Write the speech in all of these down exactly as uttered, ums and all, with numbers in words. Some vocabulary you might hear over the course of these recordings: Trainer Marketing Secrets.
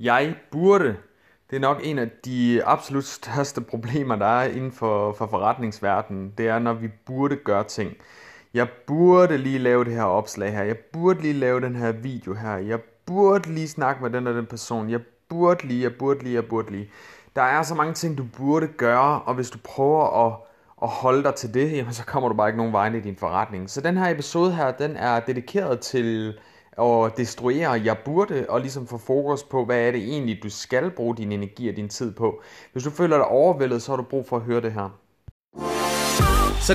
Jeg burde. Det er nok en af de absolut største problemer, der er inden for, for forretningsverdenen. Det er, når vi burde gøre ting. Jeg burde lige lave det her opslag her. Jeg burde lige lave den her video her. Jeg burde lige snakke med den og den person. Jeg burde lige, jeg burde lige, jeg burde lige. Der er så mange ting, du burde gøre, og hvis du prøver at, at holde dig til det, jamen, så kommer du bare ikke nogen vej i din forretning. Så den her episode her, den er dedikeret til at destruere jeg burde, og ligesom få fokus på, hvad er det egentlig, du skal bruge din energi og din tid på. Hvis du føler dig overvældet, så har du brug for at høre det her. Så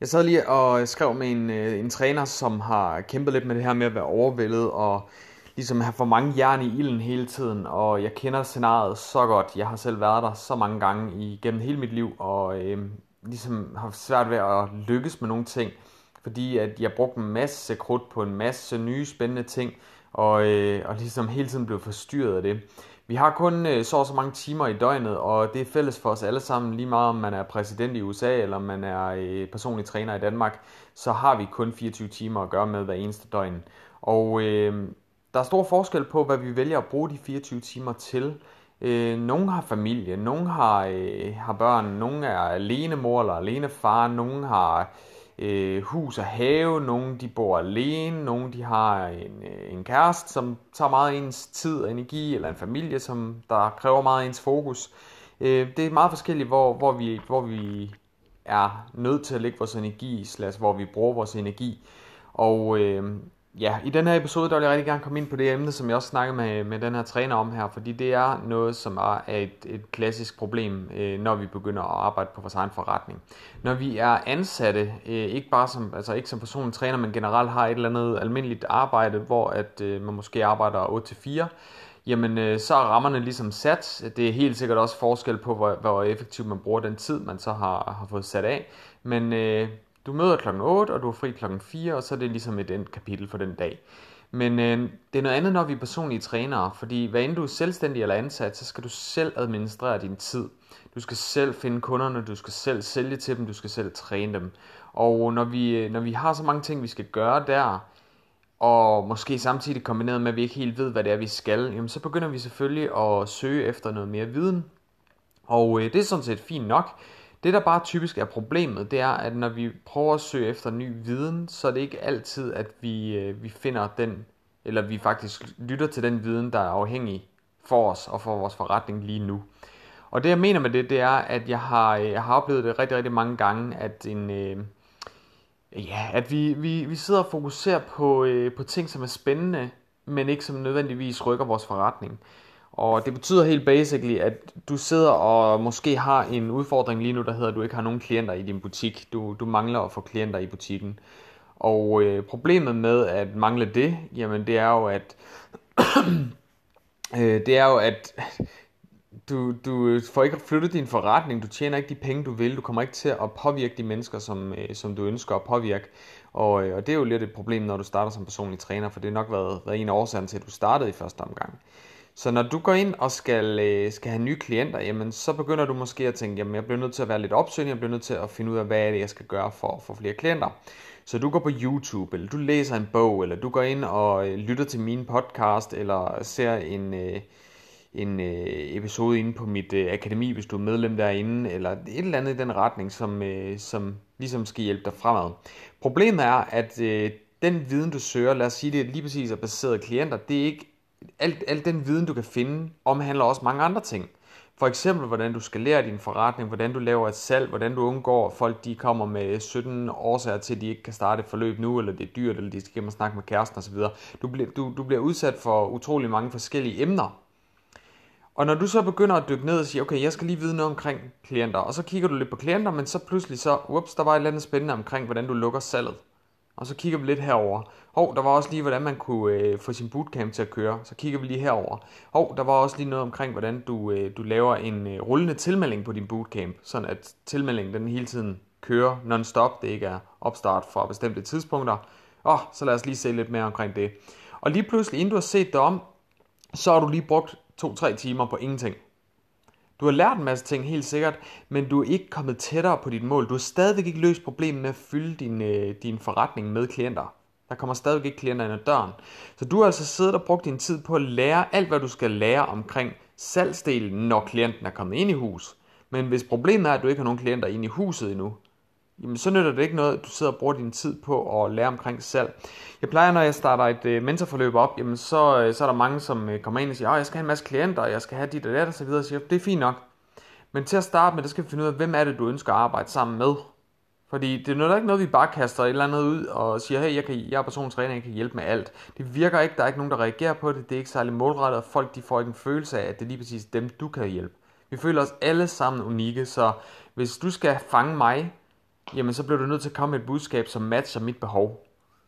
Jeg sad lige og skrev med en, en træner, som har kæmpet lidt med det her med at være overvældet og ligesom have for mange jern i ilden hele tiden. Og jeg kender scenariet så godt. Jeg har selv været der så mange gange igennem hele mit liv og øh, ligesom har svært ved at lykkes med nogle ting. Fordi at jeg brugte en masse krudt på en masse nye spændende ting og, øh, og ligesom hele tiden blev forstyrret af det. Vi har kun så og så mange timer i døgnet, og det er fælles for os alle sammen, lige meget om man er præsident i U S A, eller man er personlig træner i Danmark, så har vi kun fireogtyve timer at gøre med hver eneste døgn. Og øh, der er stor forskel på, hvad vi vælger at bruge de fireogtyve timer til. Øh, nogle har familie, nogle har, øh, har børn, nogle er alene mor eller alene far, nogle har øh, hus og have, nogle de bor alene, nogle de har en, en kæreste, som tager meget ens tid og energi, eller en familie, som der kræver meget ens fokus. Øh, det er meget forskelligt, hvor, hvor, vi, hvor vi er nødt til at lægge vores energi, slags hvor vi bruger vores energi. Og øh, ja, i den her episode, der vil jeg rigtig gerne komme ind på det emne, som jeg også snakkede med, med den her træner om her, fordi det er noget, som er et, et klassisk problem, øh, når vi begynder at arbejde på vores egen forretning. Når vi er ansatte, øh, ikke bare som, altså ikke som personlig træner, men generelt har et eller andet almindeligt arbejde, hvor at, øh, man måske arbejder otte til fire, jamen øh, så er rammerne ligesom sat. Det er helt sikkert også forskel på, hvor, hvor effektivt man bruger den tid, man så har, har fået sat af, men Øh, du møder klokken otte, og du er fri klokken fire, og så er det ligesom et endt kapitel for den dag. Men øh, det er noget andet, når vi er personlige trænere, fordi hvad end du er selvstændig eller ansat, så skal du selv administrere din tid. Du skal selv finde kunderne, du skal selv sælge til dem, du skal selv træne dem. Og når vi, når vi har så mange ting, vi skal gøre der, og måske samtidig kombineret med, at vi ikke helt ved, hvad det er, vi skal, jamen, så begynder vi selvfølgelig at søge efter noget mere viden. Og øh, det er sådan set fint nok. Det, der bare typisk er problemet, det er, at når vi prøver at søge efter ny viden, så er det ikke altid, at vi, vi finder den, eller vi faktisk lytter til den viden, der er afhængig for os og for vores forretning lige nu. Og det, jeg mener med det, det er, at jeg har, jeg har oplevet det rigtig, rigtig mange gange, at, en, øh, ja, at vi, vi, vi sidder og fokuserer på, øh, på ting, som er spændende, men ikke som nødvendigvis rykker vores forretning. Og det betyder helt basically, at du sidder og måske har en udfordring lige nu, der hedder, at du ikke har nogen klienter i din butik. Du, du mangler at få klienter i butikken. Og øh, problemet med at mangle det, jamen det er jo, at, øh, det er jo, at du, du får ikke flyttet din forretning. Du tjener ikke de penge, du vil. Du kommer ikke til at påvirke de mennesker, som, øh, som du ønsker at påvirke. Og, øh, og det er jo lidt et problem, når du starter som personlig træner, for det har nok været, været en af årsagerne til, at du startede i første omgang. Så når du går ind og skal, skal have nye klienter, jamen, så begynder du måske at tænke, jamen jeg bliver nødt til at være lidt opsøgende, jeg bliver nødt til at finde ud af, hvad er det, jeg skal gøre for at få flere klienter. Så du går på YouTube, eller du læser en bog, eller du går ind og lytter til min podcast, eller ser en, en episode inde på mit akademi, hvis du er medlem derinde, eller et eller andet i den retning, som, som ligesom skal hjælpe dig fremad. Problemet er, at den viden, du søger, lad os sige, det lige præcis er baseret klienter, det er ikke Alt, alt den viden, du kan finde, omhandler også mange andre ting. For eksempel, hvordan du skalerer din forretning, hvordan du laver et salg, hvordan du undgår, at folk de kommer med sytten årsager til, at de ikke kan starte et forløb nu, eller det er dyrt, eller de skal hjem og snakke med kæresten osv. Du bliver, du, du bliver udsat for utrolig mange forskellige emner. Og når du så begynder at dykke ned og sige, okay, jeg skal lige vide noget omkring klienter, og så kigger du lidt på klienter, men så pludselig så, ups, der var et eller andet spændende omkring, hvordan du lukker salget. Og så kigger vi lidt herover. Hov, der var også lige, hvordan man kunne øh, få sin bootcamp til at køre. Så kigger vi lige herover. Hov, der var også lige noget omkring, hvordan du, øh, du laver en øh, rullende tilmelding på din bootcamp. Sådan at tilmeldingen den hele tiden kører non-stop. Det ikke er opstart fra bestemte tidspunkter. Og så lad os lige se lidt mere omkring det. Og lige pludselig, inden du har set dig om, så har du lige brugt to til tre timer på ingenting. Du har lært en masse ting, helt sikkert, men du er ikke kommet tættere på dit mål. Du har stadigvæk ikke løst problemet med at fylde din, øh, din forretning med klienter. Der kommer stadigvæk ikke klienter ind ad døren. Så du har altså siddet og brugt din tid på at lære alt, hvad du skal lære omkring salgsdelen, når klienten er kommet ind i hus. Men hvis problemet er, at du ikke har nogen klienter ind i huset endnu, jamen så nytter det ikke noget, at du sidder og bruger din tid på at lære omkring salg. Jeg plejer, når jeg starter et mentorforløb op, jamen så, så er der mange, som kommer ind og siger, at jeg skal have en masse klienter, jeg skal have dit og det, og så videre, og siger, det er fint nok. Men til at starte med, der skal vi finde ud af, hvem er det, du ønsker at arbejde sammen med. Fordi det er noget, der ikke noget, vi bare kaster et eller andet ud og siger, hey, jeg, kan, jeg er personens træner, jeg kan hjælpe med alt. Det virker ikke, der er ikke nogen, der reagerer på det, det er ikke særlig målrettet, og folk de får ikke en følelse af, at det er lige præcis dem, du kan hjælpe. Vi føler os alle sammen unikke, så hvis du skal fange mig, jamen så bliver du nødt til at komme med et budskab, som matcher mit behov.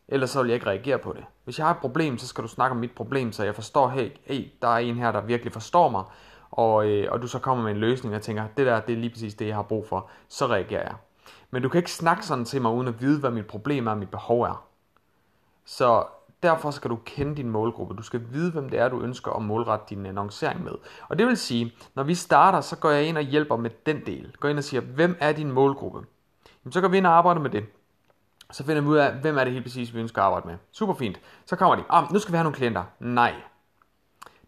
Ellers så vil jeg ikke reagere på det. Hvis jeg har et problem, så skal du snakke om mit problem, så jeg forstår, hey, hey der er en her, der virkelig forstår mig, og, øh, og du så kommer med en løsning og tænker, det der, det er lige præcis det, jeg har brug for, så reagerer jeg. Men du kan ikke snakke sådan til mig, uden at vide, hvad mit problem er, og mit behov er. Så derfor skal du kende din målgruppe. Du skal vide, hvem det er, du ønsker at målrette din annoncering med. Og det vil sige, når vi starter, så går jeg ind og hjælper med den del. Går ind og siger, hvem er din målgruppe? Så går vi ind og arbejder med det. Så finder vi ud af, hvem er det helt præcis, vi ønsker at arbejde med. Super fint. Så kommer de. Oh, nu skal vi have nogle klienter. Nej,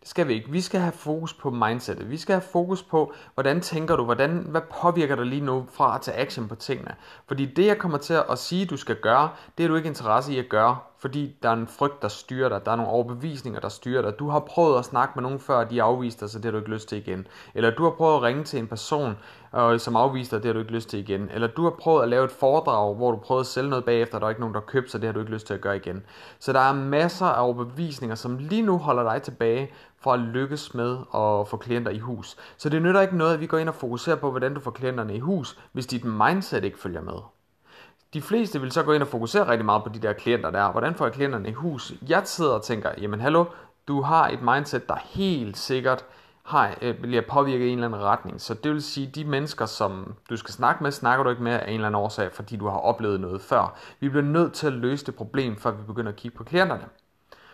det skal vi ikke. Vi skal have fokus på mindsetet. Vi skal have fokus på, hvordan tænker du, hvordan, hvad påvirker dig lige nu fra at tage action på tingene. Fordi det, jeg kommer til at sige, du skal gøre, det er du ikke interesse i at gøre. Fordi der er en frygt, der styrer dig. Der er nogle overbevisninger, der styrer dig. Du har prøvet at snakke med nogen før, og de afviste dig, så det har du ikke lyst til igen. Eller du har prøvet at ringe til en person, øh, som afviste dig, det har du ikke lyst til igen. Eller du har prøvet at lave et foredrag, hvor du prøvede at sælge noget bagefter, og der er ikke nogen, der købte, så det har du ikke lyst til at gøre igen. Så der er masser af overbevisninger, som lige nu holder dig tilbage for at lykkes med at få klienter i hus. Så det nytter ikke noget, at vi går ind og fokuserer på, hvordan du får klienterne i hus, hvis dit mindset ikke følger med. De fleste vil så gå ind og fokusere rigtig meget på de der klienter der. Hvordan får jeg klienterne i hus? Jeg sidder og tænker, jamen hallo, du har et mindset, der helt sikkert har, øh, bliver påvirket i en eller anden retning. Så det vil sige, de mennesker, som du skal snakke med, snakker du ikke med af en eller anden årsag, fordi du har oplevet noget før. Vi bliver nødt til at løse det problem, før vi begynder at kigge på klienterne.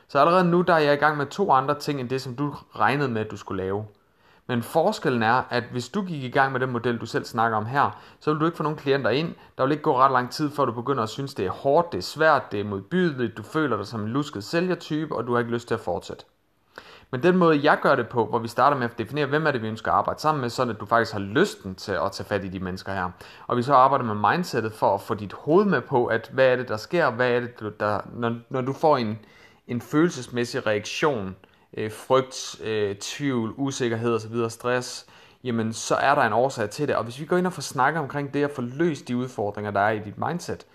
Så allerede nu, der er jeg i gang med to andre ting, end det, som du regnede med, at du skulle lave. Men forskellen er, at hvis du gik i gang med den model, du selv snakker om her, så vil du ikke få nogen klienter ind. Der vil ikke gå ret lang tid, før du begynder at synes, det er hårdt, det er svært, det er modbydeligt, du føler dig som en lusket sælgertype, og du har ikke lyst til at fortsætte. Men den måde, jeg gør det på, hvor vi starter med at definere, hvem er det, vi ønsker at arbejde sammen med, sådan at du faktisk har lysten til at tage fat i de mennesker her. Og vi så arbejder med mindsetet for at få dit hoved med på, at hvad er det, der sker, hvad er det, der, når, når du får en, en følelsesmæssig reaktion, frygt, tvivl, usikkerhed osv., stress, jamen så er der en årsag til det. Og hvis vi går ind og får snakket omkring det og får løst de udfordringer, der er i dit mindset,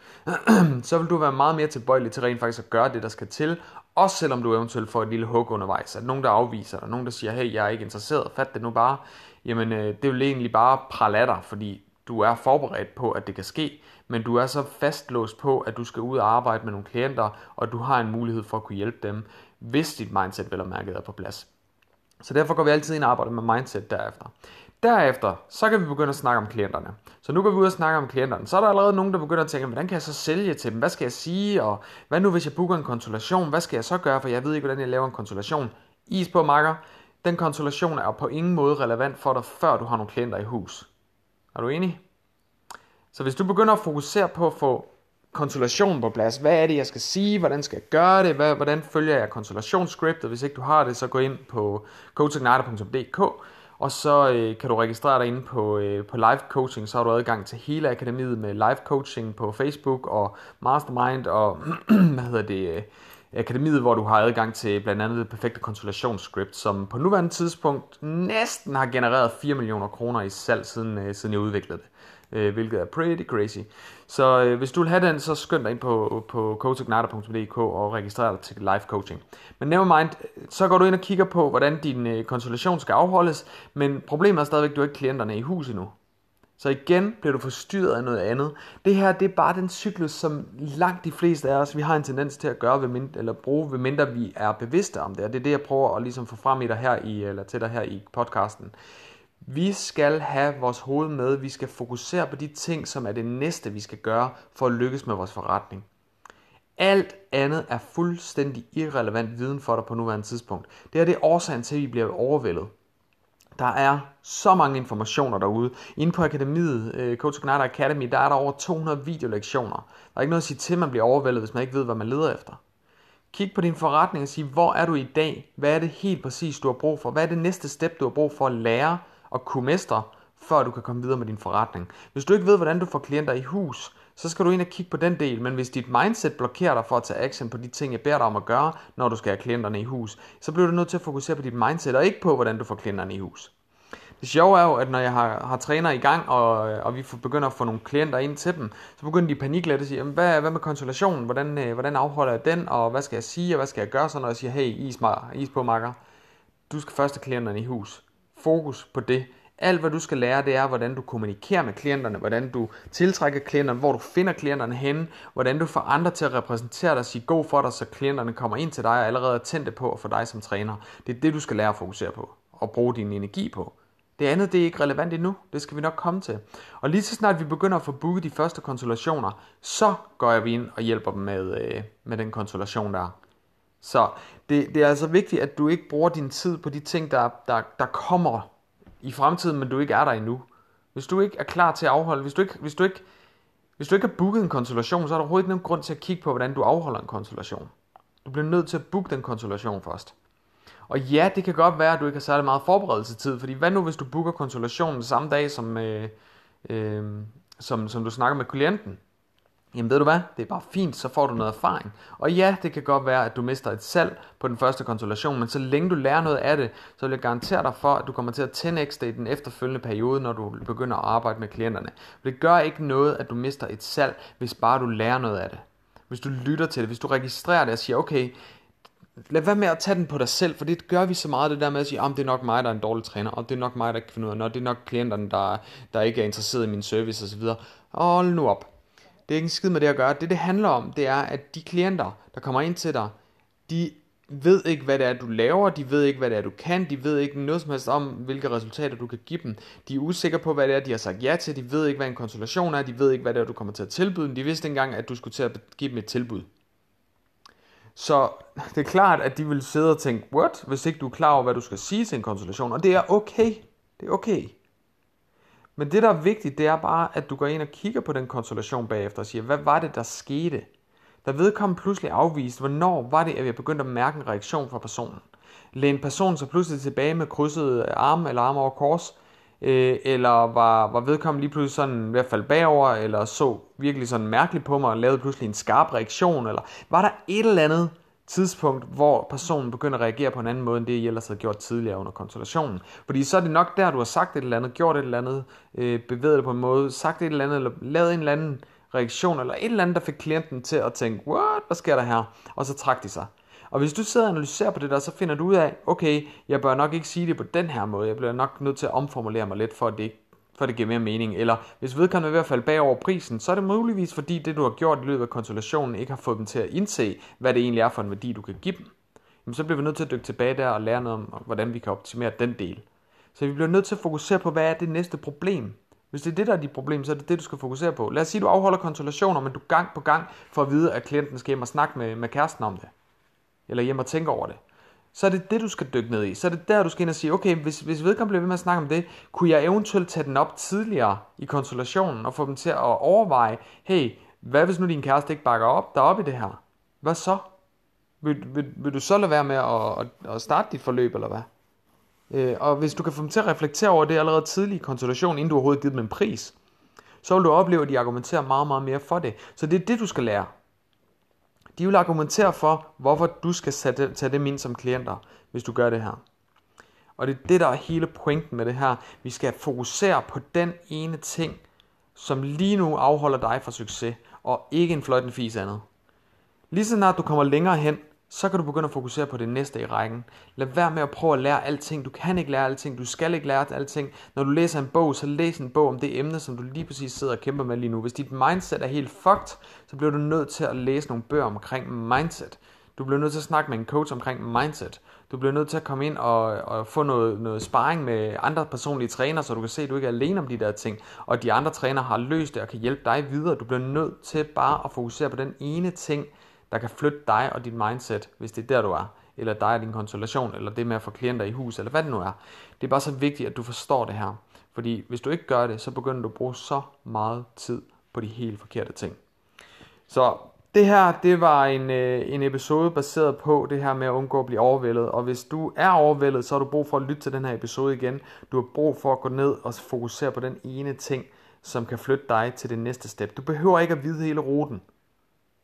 så vil du være meget mere tilbøjelig til rent faktisk at gøre det, der skal til, også selvom du eventuelt får et lille hug undervejs. At nogen, der afviser dig, nogen, der siger, hey, jeg er ikke interesseret, fat det nu bare, jamen det vil egentlig bare prale af dig, fordi du er forberedt på, at det kan ske, men du er så fastlåst på, at du skal ud og arbejde med nogle klienter, og du har en mulighed for at kunne hjælpe dem, hvis dit mindset vel og mærket er på plads. Så derfor går vi altid ind og arbejder med mindset derefter. Derefter, så kan vi begynde at snakke om klienterne. Så nu går vi ud og snakker om klienterne. Så er der allerede nogen, der begynder at tænke, hvordan kan jeg så sælge til dem? Hvad skal jeg sige? Og hvad nu, hvis jeg booker en konsultation? Hvad skal jeg så gøre? For jeg ved ikke, hvordan jeg laver en konsultation. Is på, makker. Den konsultation er på ingen måde relevant for dig, før du har nogle klienter i hus. Er du enig? Så hvis du begynder at fokusere på at få konsultationen på plads. Hvad er det, jeg skal sige? Hvordan skal jeg gøre det? Hvordan følger jeg konsultationsscriptet? Hvis ikke du har det, så gå ind på coach igniter punktum d k, og så øh, kan du registrere dig inde på, øh, på live coaching. Så har du adgang til hele akademiet med live coaching på Facebook og mastermind og hvad hedder det... Øh, Akademiet, hvor du har adgang til blandt andet det perfekte konsultationsscript, som på nuværende tidspunkt næsten har genereret fire millioner kroner i salg, siden, siden jeg udviklede det, hvilket er pretty crazy. Så hvis du vil have den, så skynd dig ind på, på coach igniter punktum d k og registrer dig til live coaching. Men nevermind, så går du ind og kigger på, hvordan din konsultation skal afholdes, men problemet er stadigvæk, at du ikke har klienterne i hus endnu. Så igen bliver du forstyrret af noget andet. Det her, det er bare den cyklus, som langt de fleste af os, vi har en tendens til at gøre ved mindre, eller bruge, ved mindre vi er bevidste om det. Og det er det, jeg prøver at ligesom få frem i dig her i, eller til dig her i podcasten. Vi skal have vores hoved med. Vi skal fokusere på de ting, som er det næste, vi skal gøre for at lykkes med vores forretning. Alt andet er fuldstændig irrelevant viden for dig på nuværende tidspunkt. Det er det årsagen til, at vi bliver overvældet. Der er så mange informationer derude. Inde på akademiet, Coach Igniter Academy, der er der over to hundrede videolektioner. Der er ikke noget at sige til, at man bliver overvældet, hvis man ikke ved, hvad man leder efter. Kig på din forretning og sige, hvor er du i dag? Hvad er det helt præcis, du har brug for? Hvad er det næste step, du har brug for at lære og kunne mestre, før du kan komme videre med din forretning? Hvis du ikke ved, hvordan du får klienter i hus, så skal du ind og kigge på den del, men hvis dit mindset blokerer dig for at tage action på de ting, jeg beder dig om at gøre, når du skal have klienterne i hus, så bliver du nødt til at fokusere på dit mindset, og ikke på, hvordan du får klienterne i hus. Det sjove er jo, at når jeg har, har træner i gang, og, og vi begynder at få nogle klienter ind til dem, så begynder de paniklette at sige, hvad, hvad med konsultationen, hvordan, hvordan afholder jeg den, og hvad skal jeg sige, og hvad skal jeg gøre, så når jeg siger, hey, is, is på makker, du skal først have klienterne i hus. Fokus på det. Alt hvad du skal lære, det er, hvordan du kommunikerer med klienterne, hvordan du tiltrækker klienterne, hvor du finder klienterne henne, hvordan du får andre til at repræsentere dig og sige god for dig, så klienterne kommer ind til dig og allerede er tændte på for dig som træner. Det er det, du skal lære at fokusere på og bruge din energi på. Det andet, det er ikke relevant endnu. Det skal vi nok komme til. Og lige så snart vi begynder at få booket de første konsultationer, så går jeg ind og hjælper dem med, øh, med den konsultation, der er. Så det, det er altså vigtigt, at du ikke bruger din tid på de ting, der, der, der kommer i fremtiden, men du ikke er der endnu. Hvis du ikke er klar til at afholde, hvis du ikke, hvis du ikke, hvis du ikke har booket en konsultation, så er der overhovedet ikke nogen grund til at kigge på, hvordan du afholder en konsultation. Du bliver nødt til at booke den konsultation først. Og ja, det kan godt være, at du ikke har særlig meget forberedelsetid, fordi hvad nu, hvis du booker konsultationen samme dag, som, øh, øh, som, som du snakker med klienten? Jamen ved du hvad, det er bare fint, så får du noget erfaring. Og ja, det kan godt være, at du mister et salg på den første konsultation, men så længe du lærer noget af det, så vil jeg garantere dig for, at du kommer til at ten x i den efterfølgende periode, når du begynder at arbejde med klienterne. For det gør ikke noget, at du mister et salg, hvis bare du lærer noget af det. Hvis du lytter til det, hvis du registrerer det og siger, okay, lad være med at tage den på dig selv, for det gør vi så meget, det der med at sige, om oh, det er nok mig, der er en dårlig træner, og det er nok mig, der kan finde ud af noget, det er nok klienterne, der, der ikke er interesseret i min service osv. Hold nu op. Det er ikke en skid med det at gøre. Det, det handler om, det er, at de klienter, der kommer ind til dig, de ved ikke, hvad det er, du laver. De ved ikke, hvad det er, du kan. De ved ikke noget som helst om, hvilke resultater du kan give dem. De er usikre på, hvad det er, de har sagt ja til. De ved ikke, hvad en konsultation er. De ved ikke, hvad det er, du kommer til at tilbyde dem. De vidste ikke engang, at du skulle til at give dem et tilbud. Så det er klart, at de vil sidde og tænke, what? Hvis ikke du er klar over, hvad du skal sige til en konsultation. Og det er okay. Det er okay. Men det, der er vigtigt, det er bare, at du går ind og kigger på den konsultation bagefter og siger, hvad var det, der skete? Da vedkommende pludselig afviste, hvornår var det, at vi begyndte at mærke en reaktion fra personen? Lænede personen så pludselig tilbage med krydsede arme eller arme over kors? Øh, eller var, var vedkommende lige pludselig sådan ved at falde bagover, eller så virkelig sådan mærkeligt på mig og lavede pludselig en skarp reaktion? Eller var der et eller andet tidspunkt, hvor personen begynder at reagere på en anden måde, end det I ellers havde gjort tidligere under konsultationen? Fordi så er det nok der, du har sagt et eller andet, gjort et eller andet, øh, bevæget dig på en måde, sagt et eller andet, eller lavet en eller anden reaktion, eller et eller andet, der fik klienten til at tænke, what, hvad sker der her? Og så trak de sig. Og hvis du sidder og analyserer på det der, så finder du ud af, okay, jeg bør nok ikke sige det på den her måde, jeg bliver nok nødt til at omformulere mig lidt, for at det ikke for det giver mere mening, eller hvis vedkommende er ved at falde bagover prisen, så er det muligvis fordi det du har gjort i løbet af konsultationen ikke har fået dem til at indse, hvad det egentlig er for en værdi du kan give dem. Jamen, så bliver vi nødt til at dykke tilbage der og lære noget om, hvordan vi kan optimere den del. Så vi bliver nødt til at fokusere på, hvad er det næste problem. Hvis det er det der er dit problem, så er det det du skal fokusere på. Lad os sige du afholder konsultationer, men du gang på gang får at vide, at klienten skal hjem og snakke med, med kæresten om det, eller hjem og tænke over det. Så er det det, du skal dykke ned i. Så er det der, du skal ind og sige, okay, hvis, hvis vedkommende bliver ved med at snakke om det, kunne jeg eventuelt tage den op tidligere i konsultationen og få dem til at overveje, hey, hvad hvis nu din kæreste ikke bakker op, der er op i det her? Hvad så? Vil, vil, vil du så lade være med at, at, at starte dit forløb, eller hvad? Øh, og hvis du kan få dem til at reflektere over det allerede tidligt i konsultationen, inden du overhovedet givet dem en pris, så vil du opleve, at de argumenterer meget, meget mere for det. Så det er det, du skal lære. De vil argumentere for, hvorfor du skal tage dem ind som klienter, hvis du gør det her. Og det er det, der er hele pointen med det her. Vi skal fokusere på den ene ting, som lige nu afholder dig fra succes, og ikke en fløjtende fis andet. Lige så snart du kommer længere hen, så kan du begynde at fokusere på det næste i rækken. Lad være med at prøve at lære alting. Du kan ikke lære alting, du skal ikke lære alting. Når du læser en bog, så læs en bog om det emne, som du lige præcis sidder og kæmper med lige nu. Hvis dit mindset er helt fucked, så bliver du nødt til at læse nogle bøger omkring mindset. Du bliver nødt til at snakke med en coach omkring mindset. Du bliver nødt til at komme ind og, og få noget, noget sparring med andre personlige trænere, så du kan se, at du ikke er alene om de der ting, og de andre trænere har løst det og kan hjælpe dig videre. Du bliver nødt til bare at fokusere på den ene ting, der kan flytte dig og dit mindset, hvis det er der, du er, eller dig og din konsultation, eller det med at få klienter i hus, eller hvad det nu er. Det er bare så vigtigt, at du forstår det her, fordi hvis du ikke gør det, så begynder du at bruge så meget tid på de helt forkerte ting. Så det her, det var en, øh, en episode baseret på det her med at undgå at blive overvældet. Og hvis du er overvældet, så har du brug for at lytte til den her episode igen. Du har brug for at gå ned og fokusere på den ene ting, som kan flytte dig til det næste step. Du behøver ikke at vide hele ruten.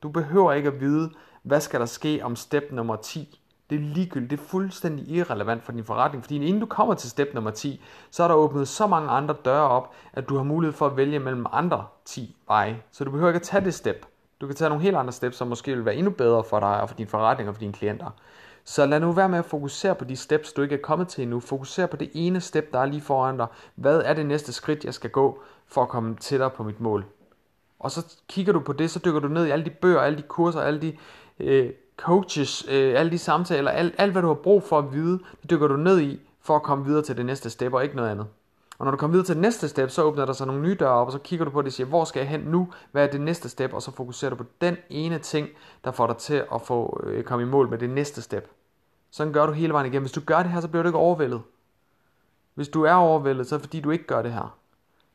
Du behøver ikke at vide, hvad skal der ske om step nummer ti. Det er ligegyldigt, det er fuldstændig irrelevant for din forretning, fordi inden du kommer til step nummer ti, så er der åbnet så mange andre døre op, at du har mulighed for at vælge mellem andre ti veje. Så du behøver ikke at tage det step. Du kan tage nogle helt andre steps, som måske vil være endnu bedre for dig og for din forretning og for dine klienter. Så lad nu være med at fokusere på de steps, du ikke er kommet til endnu. Fokuser på det ene step, der er lige foran dig. Hvad er det næste skridt, jeg skal gå for at komme tættere på mit mål? Og så kigger du på det, så dykker du ned i alle de bøger, alle de kurser, alle de øh, coaches, øh, alle de samtaler, alt, alt hvad du har brug for at vide, det dykker du ned i for at komme videre til det næste step og ikke noget andet. Og når du kommer videre til det næste step, så åbner der sig nogle nye døre op, og så kigger du på det og siger, hvor skal jeg hen nu? Hvad er det næste step? Og så fokuserer du på den ene ting, der får dig til at få, øh, komme i mål med det næste step. Sådan gør du hele vejen igennem. Hvis du gør det her, så bliver du ikke overvældet. Hvis du er overvældet, så er det fordi, du ikke gør det her.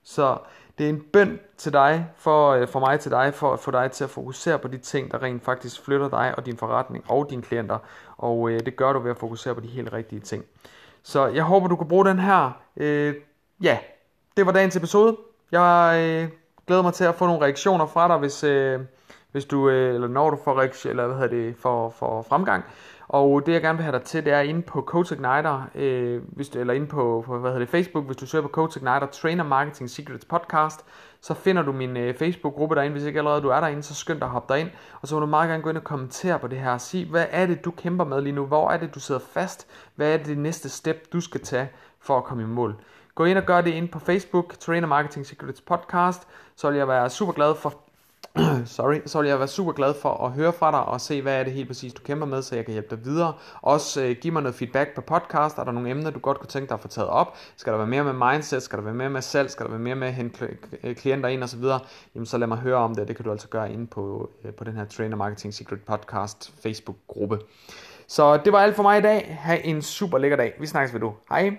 Så det er en bøn til dig, for, øh, for mig til dig, for at få dig til at fokusere på de ting, der rent faktisk flytter dig og din forretning og dine klienter. Og øh, det gør du ved at fokusere på de helt rigtige ting. Så jeg håber, du kan bruge den her... Øh, Ja, det var dagens episode. Jeg øh, glæder mig til at få nogle reaktioner fra dig, hvis, øh, hvis du, øh, eller når du får, reaktion, eller, hvad hedder det, for, for fremgang. Og det jeg gerne vil have dig til, det er inde på Coach Igniter, øh, hvis du, eller inde på, på hvad hedder det, Facebook. Hvis du søger på Coach Igniter Trainer Marketing Secrets podcast, så finder du min øh, Facebook-gruppe derinde. Hvis ikke allerede du er derinde, så skynd dig at hoppe derind. Og så vil du meget gerne gå ind og kommentere på det her. Sig, hvad er det, du kæmper med lige nu? Hvor er det, du sidder fast? Hvad er det, det næste step, du skal tage for at komme i mål? Gå ind og gør det inde på Facebook, Trainer Marketing Secrets Podcast, så vil jeg være super glad for, sorry, så vil jeg være super glad for at høre fra dig og se, hvad er det helt præcis, du kæmper med, så jeg kan hjælpe dig videre. Også øh, giv mig noget feedback på podcast. Er der nogle emner, du godt kunne tænke dig at få taget op? Skal der være mere med mindset? Skal der være mere med salg? Skal der være mere med at hente klienter ind osv.? Jamen så lad mig høre om det, det kan du altså gøre inde på, øh, på den her Trainer Marketing Secret Podcast Facebook-gruppe. Så det var alt for mig i dag. Ha' en super lækker dag. Vi snakkes ved du. Hej!